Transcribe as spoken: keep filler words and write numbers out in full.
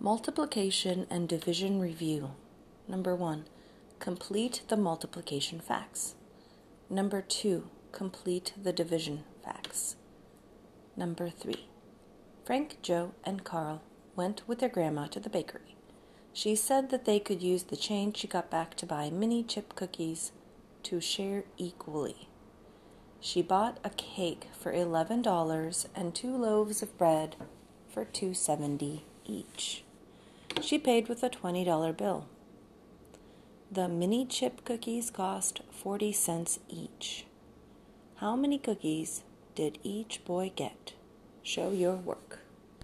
Multiplication and division review. Number one, complete the multiplication facts. Number two, complete the division facts. Number three, Frank, Joe, and Carl went with their grandma to the bakery. She said that they could use the change she got back to buy mini chip cookies to share equally. She bought a cake for eleven dollars and two loaves of bread for two dollars and seventy cents each. She paid with a twenty dollar bill. The mini chip cookies cost forty cents each. How many cookies did each boy get? Show your work.